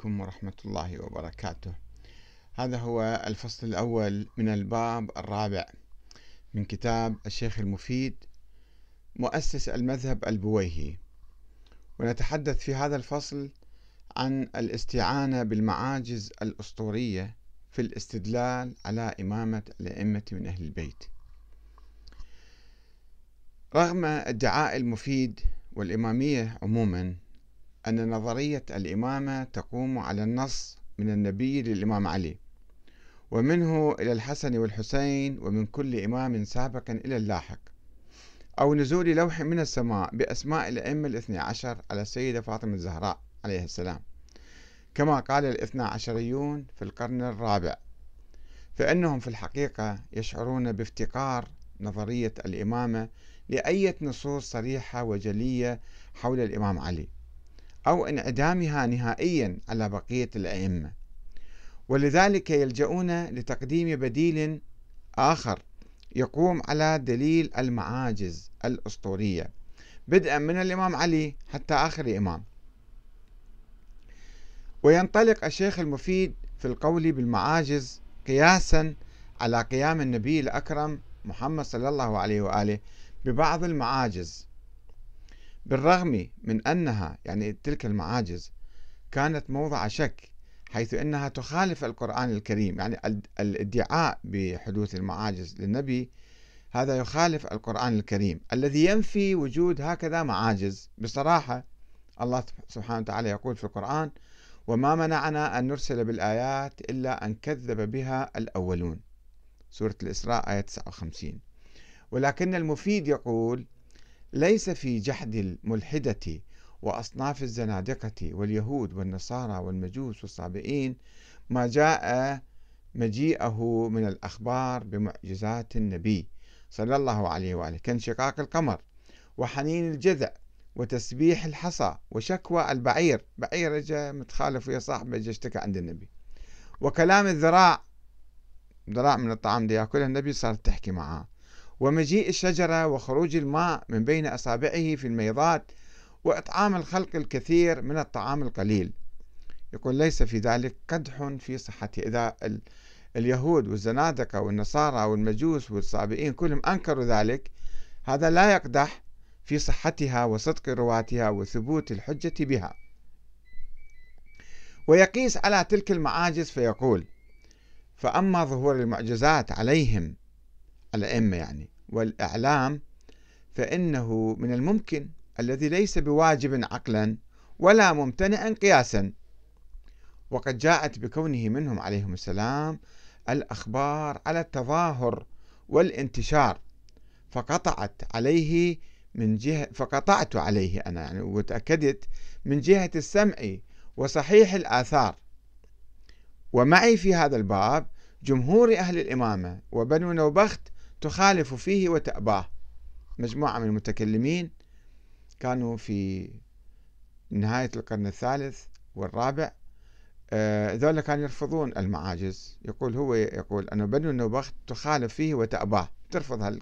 عليكم ورحمة الله وبركاته. هذا هو الفصل الأول من الباب الرابع من كتاب الشيخ المفيد مؤسس المذهب البويهي، ونتحدث في هذا الفصل عن الاستعانة بالمعاجز الأسطورية في الاستدلال على إمامة الأئمة من أهل البيت. رغم ادعاء المفيد والإمامية عموما أن نظرية الإمامة تقوم على النص من النبي للإمام علي، ومنه إلى الحسن والحسين، ومن كل إمام سابق إلى اللاحق، أو نزول لوح من السماء بأسماء الأئمة الاثنى عشر على السيدة فاطمة الزهراء عليه السلام، كما قال الاثنى عشريون في القرن الرابع، فإنهم في الحقيقة يشعرون بافتقار نظرية الإمامة لأية نصوص صريحة وجلية حول الإمام علي، أو انعدامها نهائيا على بقية الأئمة، ولذلك يلجؤون لتقديم بديل آخر يقوم على دليل المعاجز الأسطورية، بدءا من الإمام علي حتى آخر إمام. وينطلق الشيخ المفيد في القول بالمعاجز قياسا على قيام النبي الأكرم محمد صلى الله عليه وآله ببعض المعاجز، بالرغم من أنها تلك المعاجز كانت موضع شك، حيث أنها تخالف القرآن الكريم. الادعاء بحدوث المعاجز للنبي هذا يخالف القرآن الكريم الذي ينفي وجود هكذا معاجز بصراحة. الله سبحانه وتعالى يقول في القرآن: وما منعنا أن نرسل بالآيات إلا أن كذب بها الأولون، سورة الإسراء آية 59. ولكن المفيد يقول: ليس في جحد الملحدة وأصناف الزنادقة واليهود والنصارى والمجوس والصابئين ما جاء مجيئه من الأخبار بمعجزات النبي صلى الله عليه وآله، كانشقاق القمر وحنين الجذع وتسبيح الحصى وشكوى البعير، بعير جاء متخالف ويا صاحبه جاء اشتكى عند النبي، وكلام الذراع، ذراع من الطعام دي يأكلها النبي صارت تحكي معاه، ومجيء الشجرة وخروج الماء من بين أصابعه في الميضات، وإطعام الخلق الكثير من الطعام القليل. يقول: ليس في ذلك قدح في صحته. إذا اليهود والزنادقة والنصارى والمجوس والصابئين كلهم أنكروا ذلك، هذا لا يقدح في صحتها وصدق رواتها وثبوت الحجة بها. ويقيس على تلك المعاجز فيقول: فأما ظهور المعجزات عليهم الأئمة والإعلام، فإنه من الممكن الذي ليس بواجب عقلا ولا ممتنعا قياسا، وقد جاءت بكونه منهم عليهم السلام الأخبار على التظاهر والانتشار، فقطعت عليه أنا وتأكدت من جهة السمع وصحيح الآثار. ومعي في هذا الباب جمهور أهل الإمامة، وبنو نوبخت تخالف فيه وتأباه. مجموعة من المتكلمين كانوا في نهاية القرن الثالث والرابع، ذولا كانوا يرفضون المعاجز. هو يقول أنه بنو نوبخت تخالف فيه وتأباه، ترفض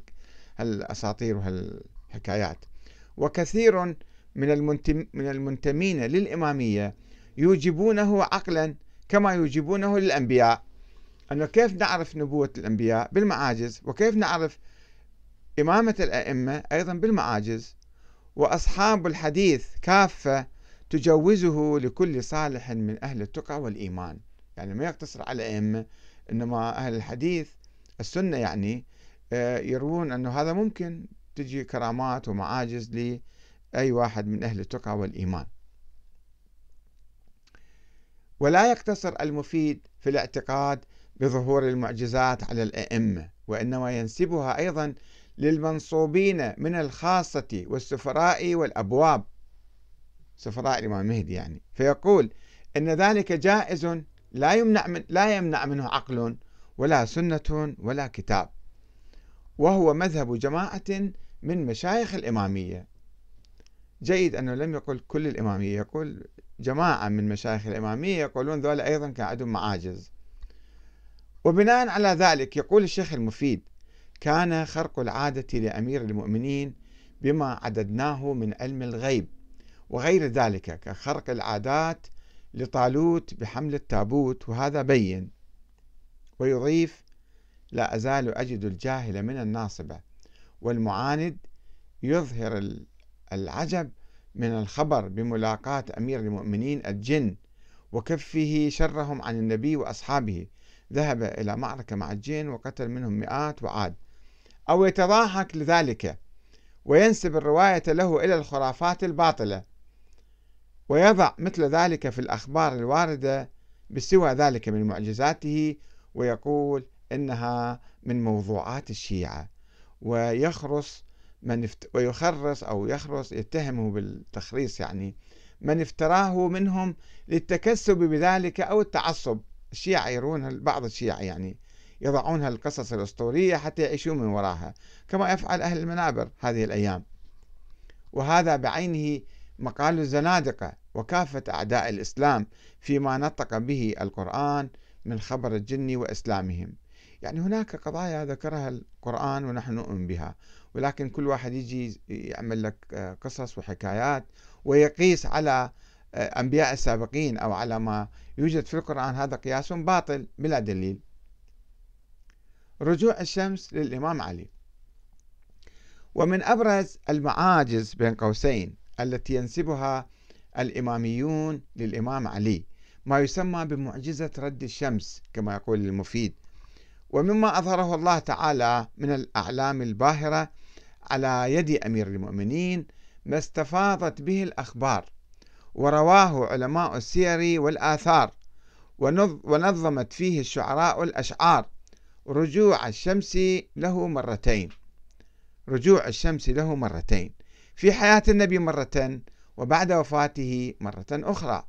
هالأساطير وهالحكايات. وكثير من المنتمين للإمامية يوجبونه عقلا كما يوجبونه للأنبياء، أنه كيف نعرف نبوة الأنبياء؟ بالمعاجز. وكيف نعرف إمامة الأئمة؟ أيضا بالمعاجز. وأصحاب الحديث كافة تجوزه لكل صالح من أهل التقى والإيمان، ما يقتصر على الأئمة، إنما أهل الحديث السنة يروون أنه هذا ممكن تجي كرامات ومعاجز لأي واحد من أهل التقى والإيمان. ولا يقتصر المفيد في الاعتقاد بظهور المعجزات على الأئمة، وإنما ينسبها أيضا للمنصوبين من الخاصة والسفراء والأبواب، سفراء الإمام مهدي فيقول إن ذلك جائز لا يمنع منه عقل ولا سنة ولا كتاب، وهو مذهب جماعة من مشايخ الإمامية. جيد أنه لم يقل كل الإمامية، يقول جماعة من مشايخ الإمامية يقولون ذولا أيضا كان عندهم معاجز. وبناء على ذلك يقول الشيخ المفيد: كان خرق العادة لأمير المؤمنين بما عددناه من علم الغيب وغير ذلك كخرق العادات لطالوت بحمل التابوت، وهذا بين. ويضيف: لا أزال أجد الجاهل من الناصبة والمعاند يظهر العجب من الخبر بملاقاة أمير المؤمنين الجن وكفه شرهم عن النبي وأصحابه، ذهب إلى معركة مع الجن وقتل منهم مئات وعاد، أو يتضاحك لذلك وينسب الرواية له إلى الخرافات الباطلة، ويضع مثل ذلك في الأخبار الواردة بسوى ذلك من معجزاته، ويقول إنها من موضوعات الشيعة، ويخرص يتهمه بالتخريص يعني من افتراه منهم للتكسب بذلك أو التعصب. الشيعة يرون بعض الشيعة يعني يضعونها القصص الأسطورية حتى يعيشوا من وراها، كما يفعل أهل المنابر هذه الأيام. وهذا بعينه مقال الزنادقة وكافة أعداء الإسلام فيما نطق به القرآن من خبر الجن وإسلامهم. يعني هناك قضايا ذكرها القرآن ونحن نؤمن بها، ولكن كل واحد يجي يعمل لك قصص وحكايات ويقيس على أنبياء السابقين أو على ما يوجد في القرآن، هذا قياس باطل بلا دليل. رجوع الشمس للإمام علي. ومن أبرز المعاجز بين قوسين التي ينسبها الإماميون للإمام علي ما يسمى بمعجزة رد الشمس كما يقول المفيد، ومما أظهره الله تعالى من الأعلام الباهرة على يد أمير المؤمنين ما استفاضت به الأخبار، ورواه علماء السير والآثار، ونظمت فيه الشعراء والأشعار. رجوع الشمس له مرتين، في حياة النبي مرة، وبعد وفاته مرة أخرى.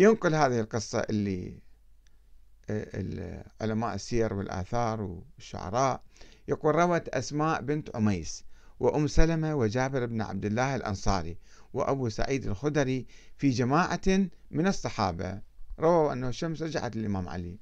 ينقل هذه القصة اللي علماء السير والآثار والشعراء، يقول: روت أسماء بنت عميس وأم سلمة وجابر بن عبد الله الأنصاري وأبو سعيد الخدري في جماعة من الصحابة، رووا أنه الشمس رجعت للإمام علي.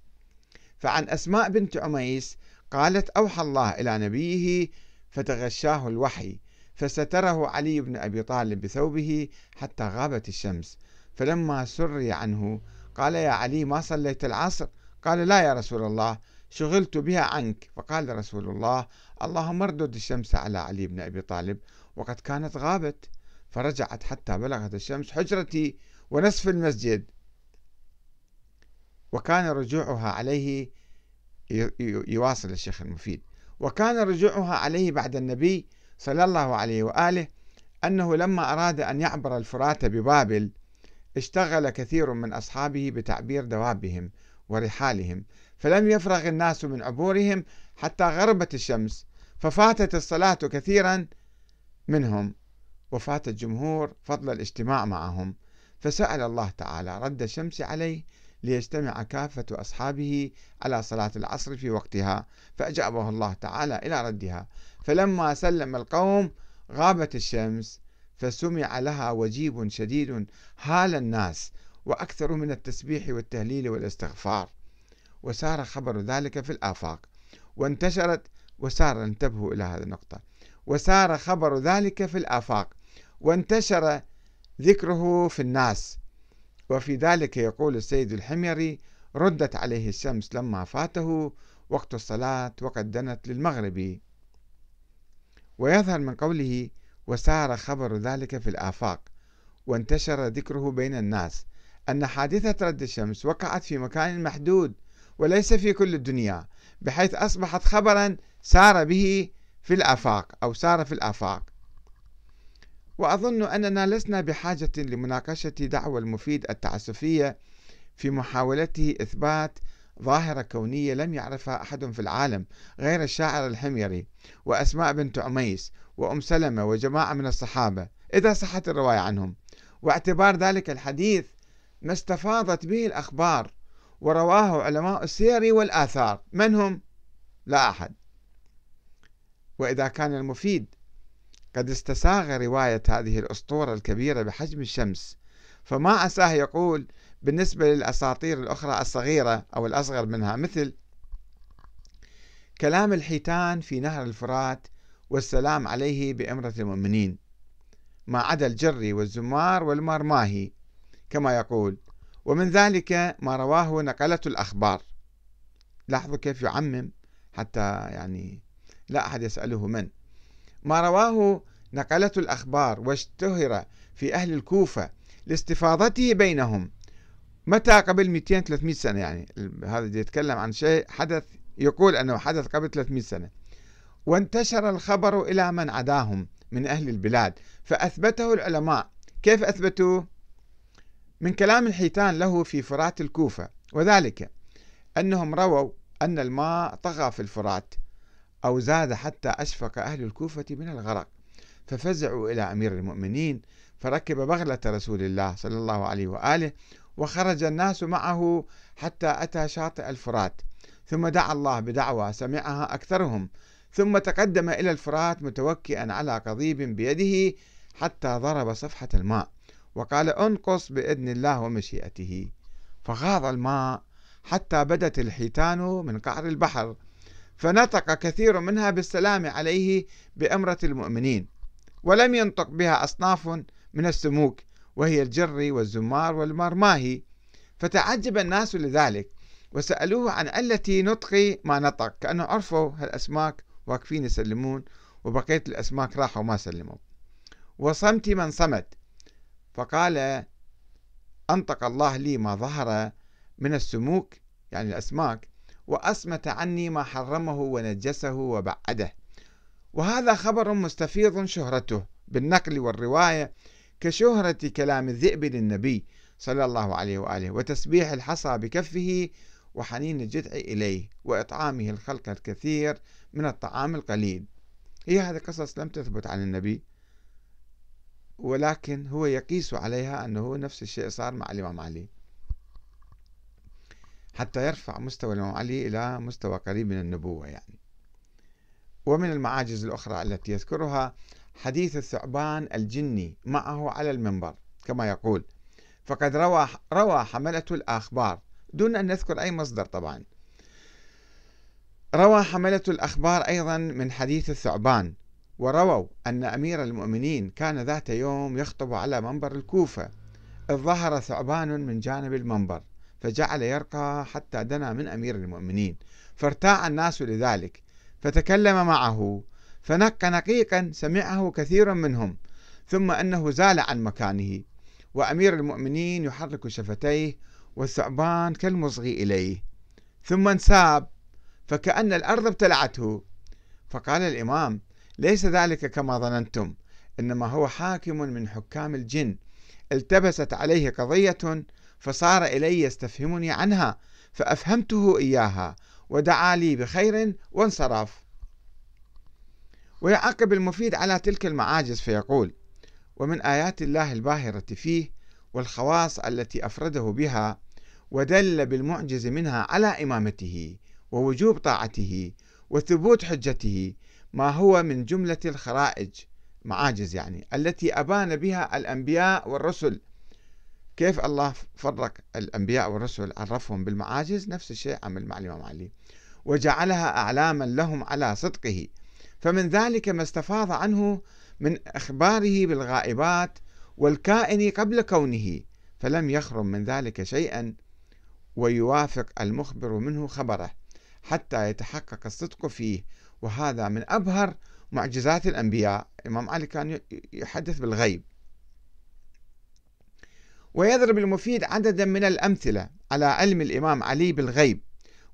فعن أسماء بنت عميس قالت: أوحى الله إلى نبيه فتغشاه الوحي فستره علي بن أبي طالب بثوبه حتى غابت الشمس، فلما سري عنه قال: يا علي ما صليت العصر؟ قال: لا يا رسول الله شغلت بها عنك. فقال رسول الله: اللهم اردد الشمس على علي بن أبي طالب وقد كانت غابت، فرجعت حتى بلغت الشمس حجرتي ونصف المسجد. وكان رجوعها عليه، يواصل الشيخ المفيد، وكان رجوعها عليه بعد النبي صلى الله عليه وآله أنه لما أراد أن يعبر الفرات ببابل اشتغل كثير من أصحابه بتعبير دوابهم ورحالهم، فلم يفرغ الناس من عبورهم حتى غربت الشمس، ففاتت الصلاة كثيرا منهم، وفات الجمهور فضل الاجتماع معهم، فسأل الله تعالى رد الشمس عليه ليجتمع كافة أصحابه على صلاة العصر في وقتها، فأجابه الله تعالى إلى ردها، فلما سلم القوم غابت الشمس، فسمع لها وجيب شديد هال الناس وأكثر من التسبيح والتهليل والاستغفار، وسار خبر ذلك في الآفاق وانتشرت، وسار انتبهوا إلى هذه النقطة، وسار خبر ذلك في الآفاق وانتشر ذكره في الناس. وفي ذلك يقول السيد الحميري: ردت عليه الشمس لما فاته وقت الصلاة وقد دنت للمغرب. ويظهر من قوله: وسار خبر ذلك في الآفاق وانتشر ذكره بين الناس، أن حادثة رد الشمس وقعت في مكان محدود وليس في كل الدنيا، بحيث أصبحت خبرا سار به في الآفاق أو سار في الآفاق. وأظن أننا لسنا بحاجة لمناقشة دعوى المفيد التعسفية في محاولته إثبات ظاهرة كونية لم يعرفها أحد في العالم غير الشاعر الحميري وأسماء بنت عميس وأم سلمة وجماعة من الصحابة إذا صحت الرواية عنهم، واعتبار ذلك الحديث ما استفاضت به الأخبار ورواه علماء السير والآثار، من هم؟ لا أحد. وإذا كان المفيد قد استساغ رواية هذه الأسطورة الكبيرة بحجم الشمس، فما عساه يقول بالنسبة للأساطير الأخرى الصغيرة أو الأصغر منها، مثل كلام الحيتان في نهر الفرات والسلام عليه بأمرة المؤمنين، ما عدا الجري والزمار والمرماهي، كما يقول، ومن ذلك ما رواه نقلة الأخبار. لاحظوا كيف يعمم حتى يعني لا أحد يسأله من. ما رواه نقلة الأخبار واشتهر في أهل الكوفة لاستفاضته بينهم. متى؟ قبل 200-300 سنة، يعني هذا يتكلم عن شيء حدث، يقول أنه حدث قبل 300 سنة. وانتشر الخبر إلى من عداهم من أهل البلاد فأثبته العلماء. كيف أثبتوه؟ من كلام الحيتان له في فرات الكوفة، وذلك أنهم رووا أن الماء طغى في الفرات أو زاد حتى أشفق أهل الكوفة من الغرق، ففزعوا إلى أمير المؤمنين فركب بغلة رسول الله صلى الله عليه وآله، وخرج الناس معه حتى أتى شاطئ الفرات، ثم دعا الله بدعوى سمعها أكثرهم، ثم تقدم إلى الفرات متوكئا على قضيب بيده حتى ضرب صفحة الماء وقال انقص بإذن الله ومشيئته، فغاض الماء حتى بدت الحيتان من قعر البحر، فنطق كثير منها بالسلام عليه بأمرة المؤمنين، ولم ينطق بها أصناف من السموك وهي الجري والزمار والمرماهي، فتعجب الناس لذلك وسألوه عن التي نطقي ما نطق، كأنه عرفوا هالأسماك واقفين يسلمون وبقية الأسماك راحوا ما سلموا، وصمت من صمت، فقال أنطق الله لي ما ظهر من السموك يعني الأسماك، وأصمت عني ما حرمه ونجسه وبعده. وهذا خبر مستفيض شهرته بالنقل والرواية كشهرة كلام الذئب للنبي صلى الله عليه وآله، وتسبيح الحصى بكفه، وحنين الجذع إليه، وإطعامه الخلق الكثير من الطعام القليل. هي هذه قصص لم تثبت عن النبي، ولكن هو يقيس عليها أنه نفس الشيء صار مع الإمام علي، حتى يرفع مستوى الإمام علي إلى مستوى قريب من النبوة يعني. ومن المعاجز الأخرى التي يذكرها حديث الثعبان الجني معه على المنبر، كما يقول فقد روى حملة الأخبار، دون أن نذكر أي مصدر طبعا، روى حملة الأخبار أيضا من حديث الثعبان، ورووا أن أمير المؤمنين كان ذات يوم يخطب على منبر الكوفة، إذ ظهر ثعبان من جانب المنبر فجعل يرقى حتى دنا من أمير المؤمنين، فارتاع الناس لذلك، فتكلم معه فنق نقيقا سمعه كثير منهم، ثم أنه زال عن مكانه، وأمير المؤمنين يحرك شفتيه والثعبان كالمصغي إليه، ثم انساب فكأن الأرض ابتلعته، فقال الإمام ليس ذلك كما ظننتم، إنما هو حاكم من حكام الجن التبست عليه قضية فصار إلي يستفهمني عنها فأفهمته إياها، ودعا لي بخير وانصرف. ويعقب المفيد على تلك المعاجز فيقول ومن آيات الله الباهرة فيه والخواص التي أفرده بها، ودل بالمعجز منها على إمامته ووجوب طاعته وثبوت حجته، ما هو من جملة الخرائج معاجز يعني التي أبان بها الأنبياء والرسل. كيف الله فرق الأنبياء والرسل عرفهم بالمعاجز؟ نفس الشيء عمل مع الإمام علي، وجعلها أعلاما لهم على صدقه، فمن ذلك ما استفاض عنه من إخباره بالغائبات والكائن قبل كونه، فلم يخرم من ذلك شيئا، ويوافق المخبر منه خبره حتى يتحقق الصدق فيه، وهذا من أبهر معجزات الأنبياء. الإمام علي كان يحدث بالغيب. ويضرب المفيد عددا من الأمثلة على علم الإمام علي بالغيب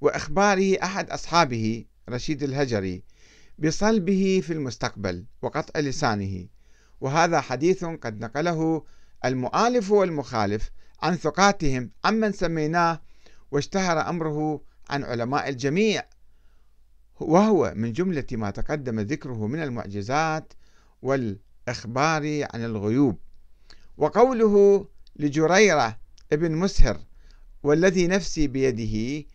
وإخباره أحد أصحابه رشيد الهجري بصلبه في المستقبل وقطع لسانه، وهذا حديث قد نقله المؤالف والمخالف عن ثقاتهم عمن سميناه، واشتهر أمره عن علماء الجميع، وهو من جملة ما تقدم ذكره من المعجزات والإخبار عن الغيوب. وقوله لجريرة ابن مسهر والذي نفسي بيده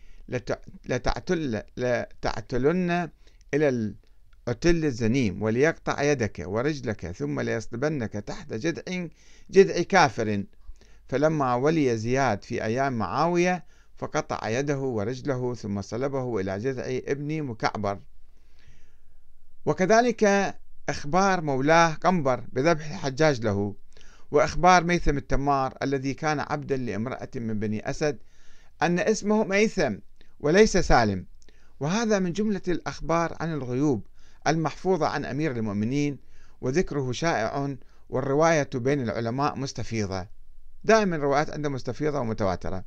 لتعتلن إلى العتل الزنيم وليقطع يدك ورجلك ثم ليصلبنك تحت جذع كافر، فلما ولي زياد في أيام معاوية فقطع يده ورجله ثم صلبه إلى جذع ابن مكعبر. وكذلك إخبار مولاه قنبر بذبح الحجاج له، وإخبار ميثم التمار الذي كان عبدا لامرأة من بني أسد أن اسمه ميثم وليس سالم، وهذا من جملة الأخبار عن الغيوب المحفوظة عن أمير المؤمنين، وذكره شائع والرواية بين العلماء مستفيضة، دائما الروايات عنده مستفيضة ومتواترة،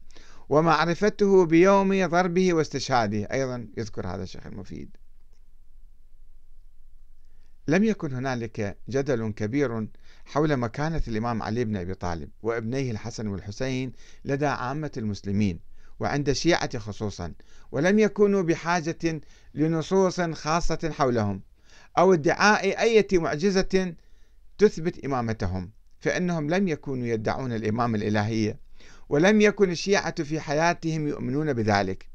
ومعرفته بيوم ضربه واستشهاده أيضا يذكر هذا الشيخ المفيد. لم يكن هنالك جدل كبير حول مكانة الإمام علي بن أبي طالب وابنيه الحسن والحسين لدى عامة المسلمين وعند الشيعة خصوصا، ولم يكونوا بحاجة لنصوص خاصة حولهم أو ادعاء أي معجزة تثبت إمامتهم، فإنهم لم يكونوا يدعون الإمام الإلهية، ولم يكن الشيعة في حياتهم يؤمنون بذلك،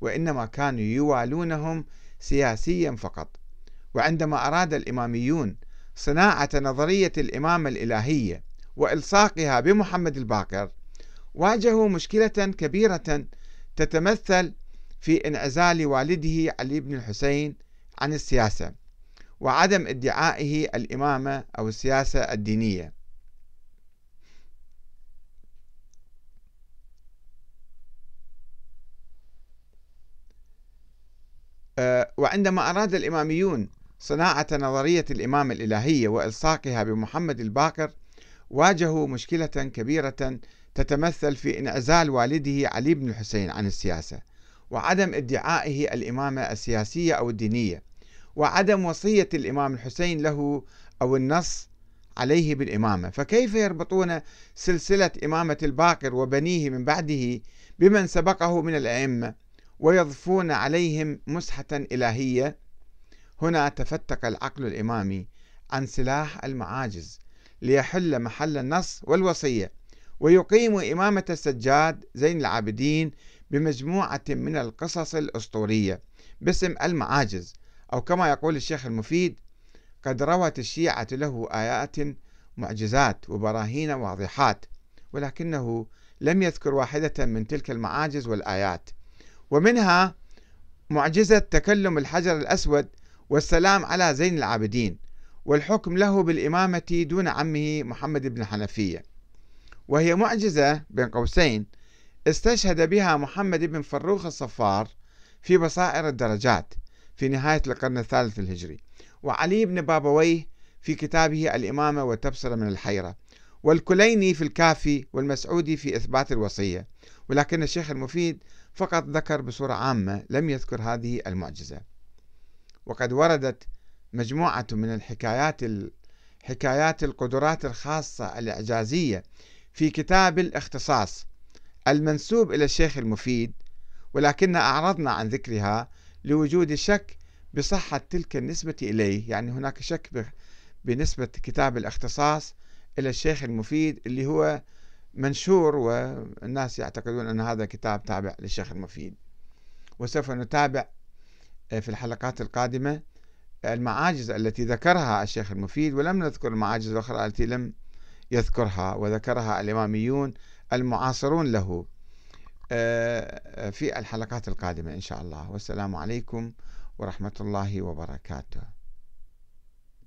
وإنما كانوا يوالونهم سياسيا فقط. وعندما أراد الإماميون صناعة نظرية الإمامة الإلهية وإلصاقها بمحمد الباقر، واجهوا مشكلة كبيرة تتمثل في انعزال والده علي بن الحسين عن السياسة وعدم ادعائه الإمامة أو السياسة الدينية. وعندما أراد الإماميون صناعة نظرية الإمامة الإلهية وإلصاقها بمحمد الباقر، واجهوا مشكلة كبيرة تتمثل في انعزال والده علي بن الحسين عن السياسة وعدم ادعائه الإمامة السياسية أو الدينية، وعدم وصية الإمام الحسين له أو النص عليه بالإمامة، فكيف يربطون سلسلة إمامة الباقر وبنيه من بعده بمن سبقه من الأئمة ويضفون عليهم مسحة إلهية؟ هنا تفتق العقل الإمامي عن سلاح المعاجز ليحل محل النص والوصية، ويقيم إمامة السجاد زين العابدين بمجموعة من القصص الأسطورية باسم المعاجز، أو كما يقول الشيخ المفيد: قد روت الشيعة له آيات معجزات وبراهين واضحات، ولكنه لم يذكر واحدة من تلك المعاجز والآيات، ومنها معجزة تكلم الحجر الأسود والسلام على زين العابدين والحكم له بالإمامة دون عمه محمد بن حنفية، وهي معجزة بين قوسين استشهد بها محمد بن فروخ الصفار في بصائر الدرجات في نهاية القرن الثالث الهجري، وعلي بن بابويه في كتابه الإمامة والتبصرة من الحيرة، والكليني في الكافي، والمسعودي في إثبات الوصية، ولكن الشيخ المفيد فقط ذكر بصورة عامة، لم يذكر هذه المعجزة. وقد وردت مجموعة من حكايات القدرات الخاصة الإعجازية في كتاب الاختصاص المنسوب إلى الشيخ المفيد، ولكن أعرضنا عن ذكرها لوجود الشك بصحة تلك النسبة إليه، يعني هناك شك بنسبة كتاب الاختصاص إلى الشيخ المفيد اللي هو منشور والناس يعتقدون أن هذا كتاب تابع للشيخ المفيد. وسوف نتابع في الحلقات القادمة المعاجز التي ذكرها الشيخ المفيد، ولم نذكر المعاجز الأخرى التي لم يذكرها وذكرها الإماميون المعاصرون له في الحلقات القادمة إن شاء الله. والسلام عليكم ورحمة الله وبركاته.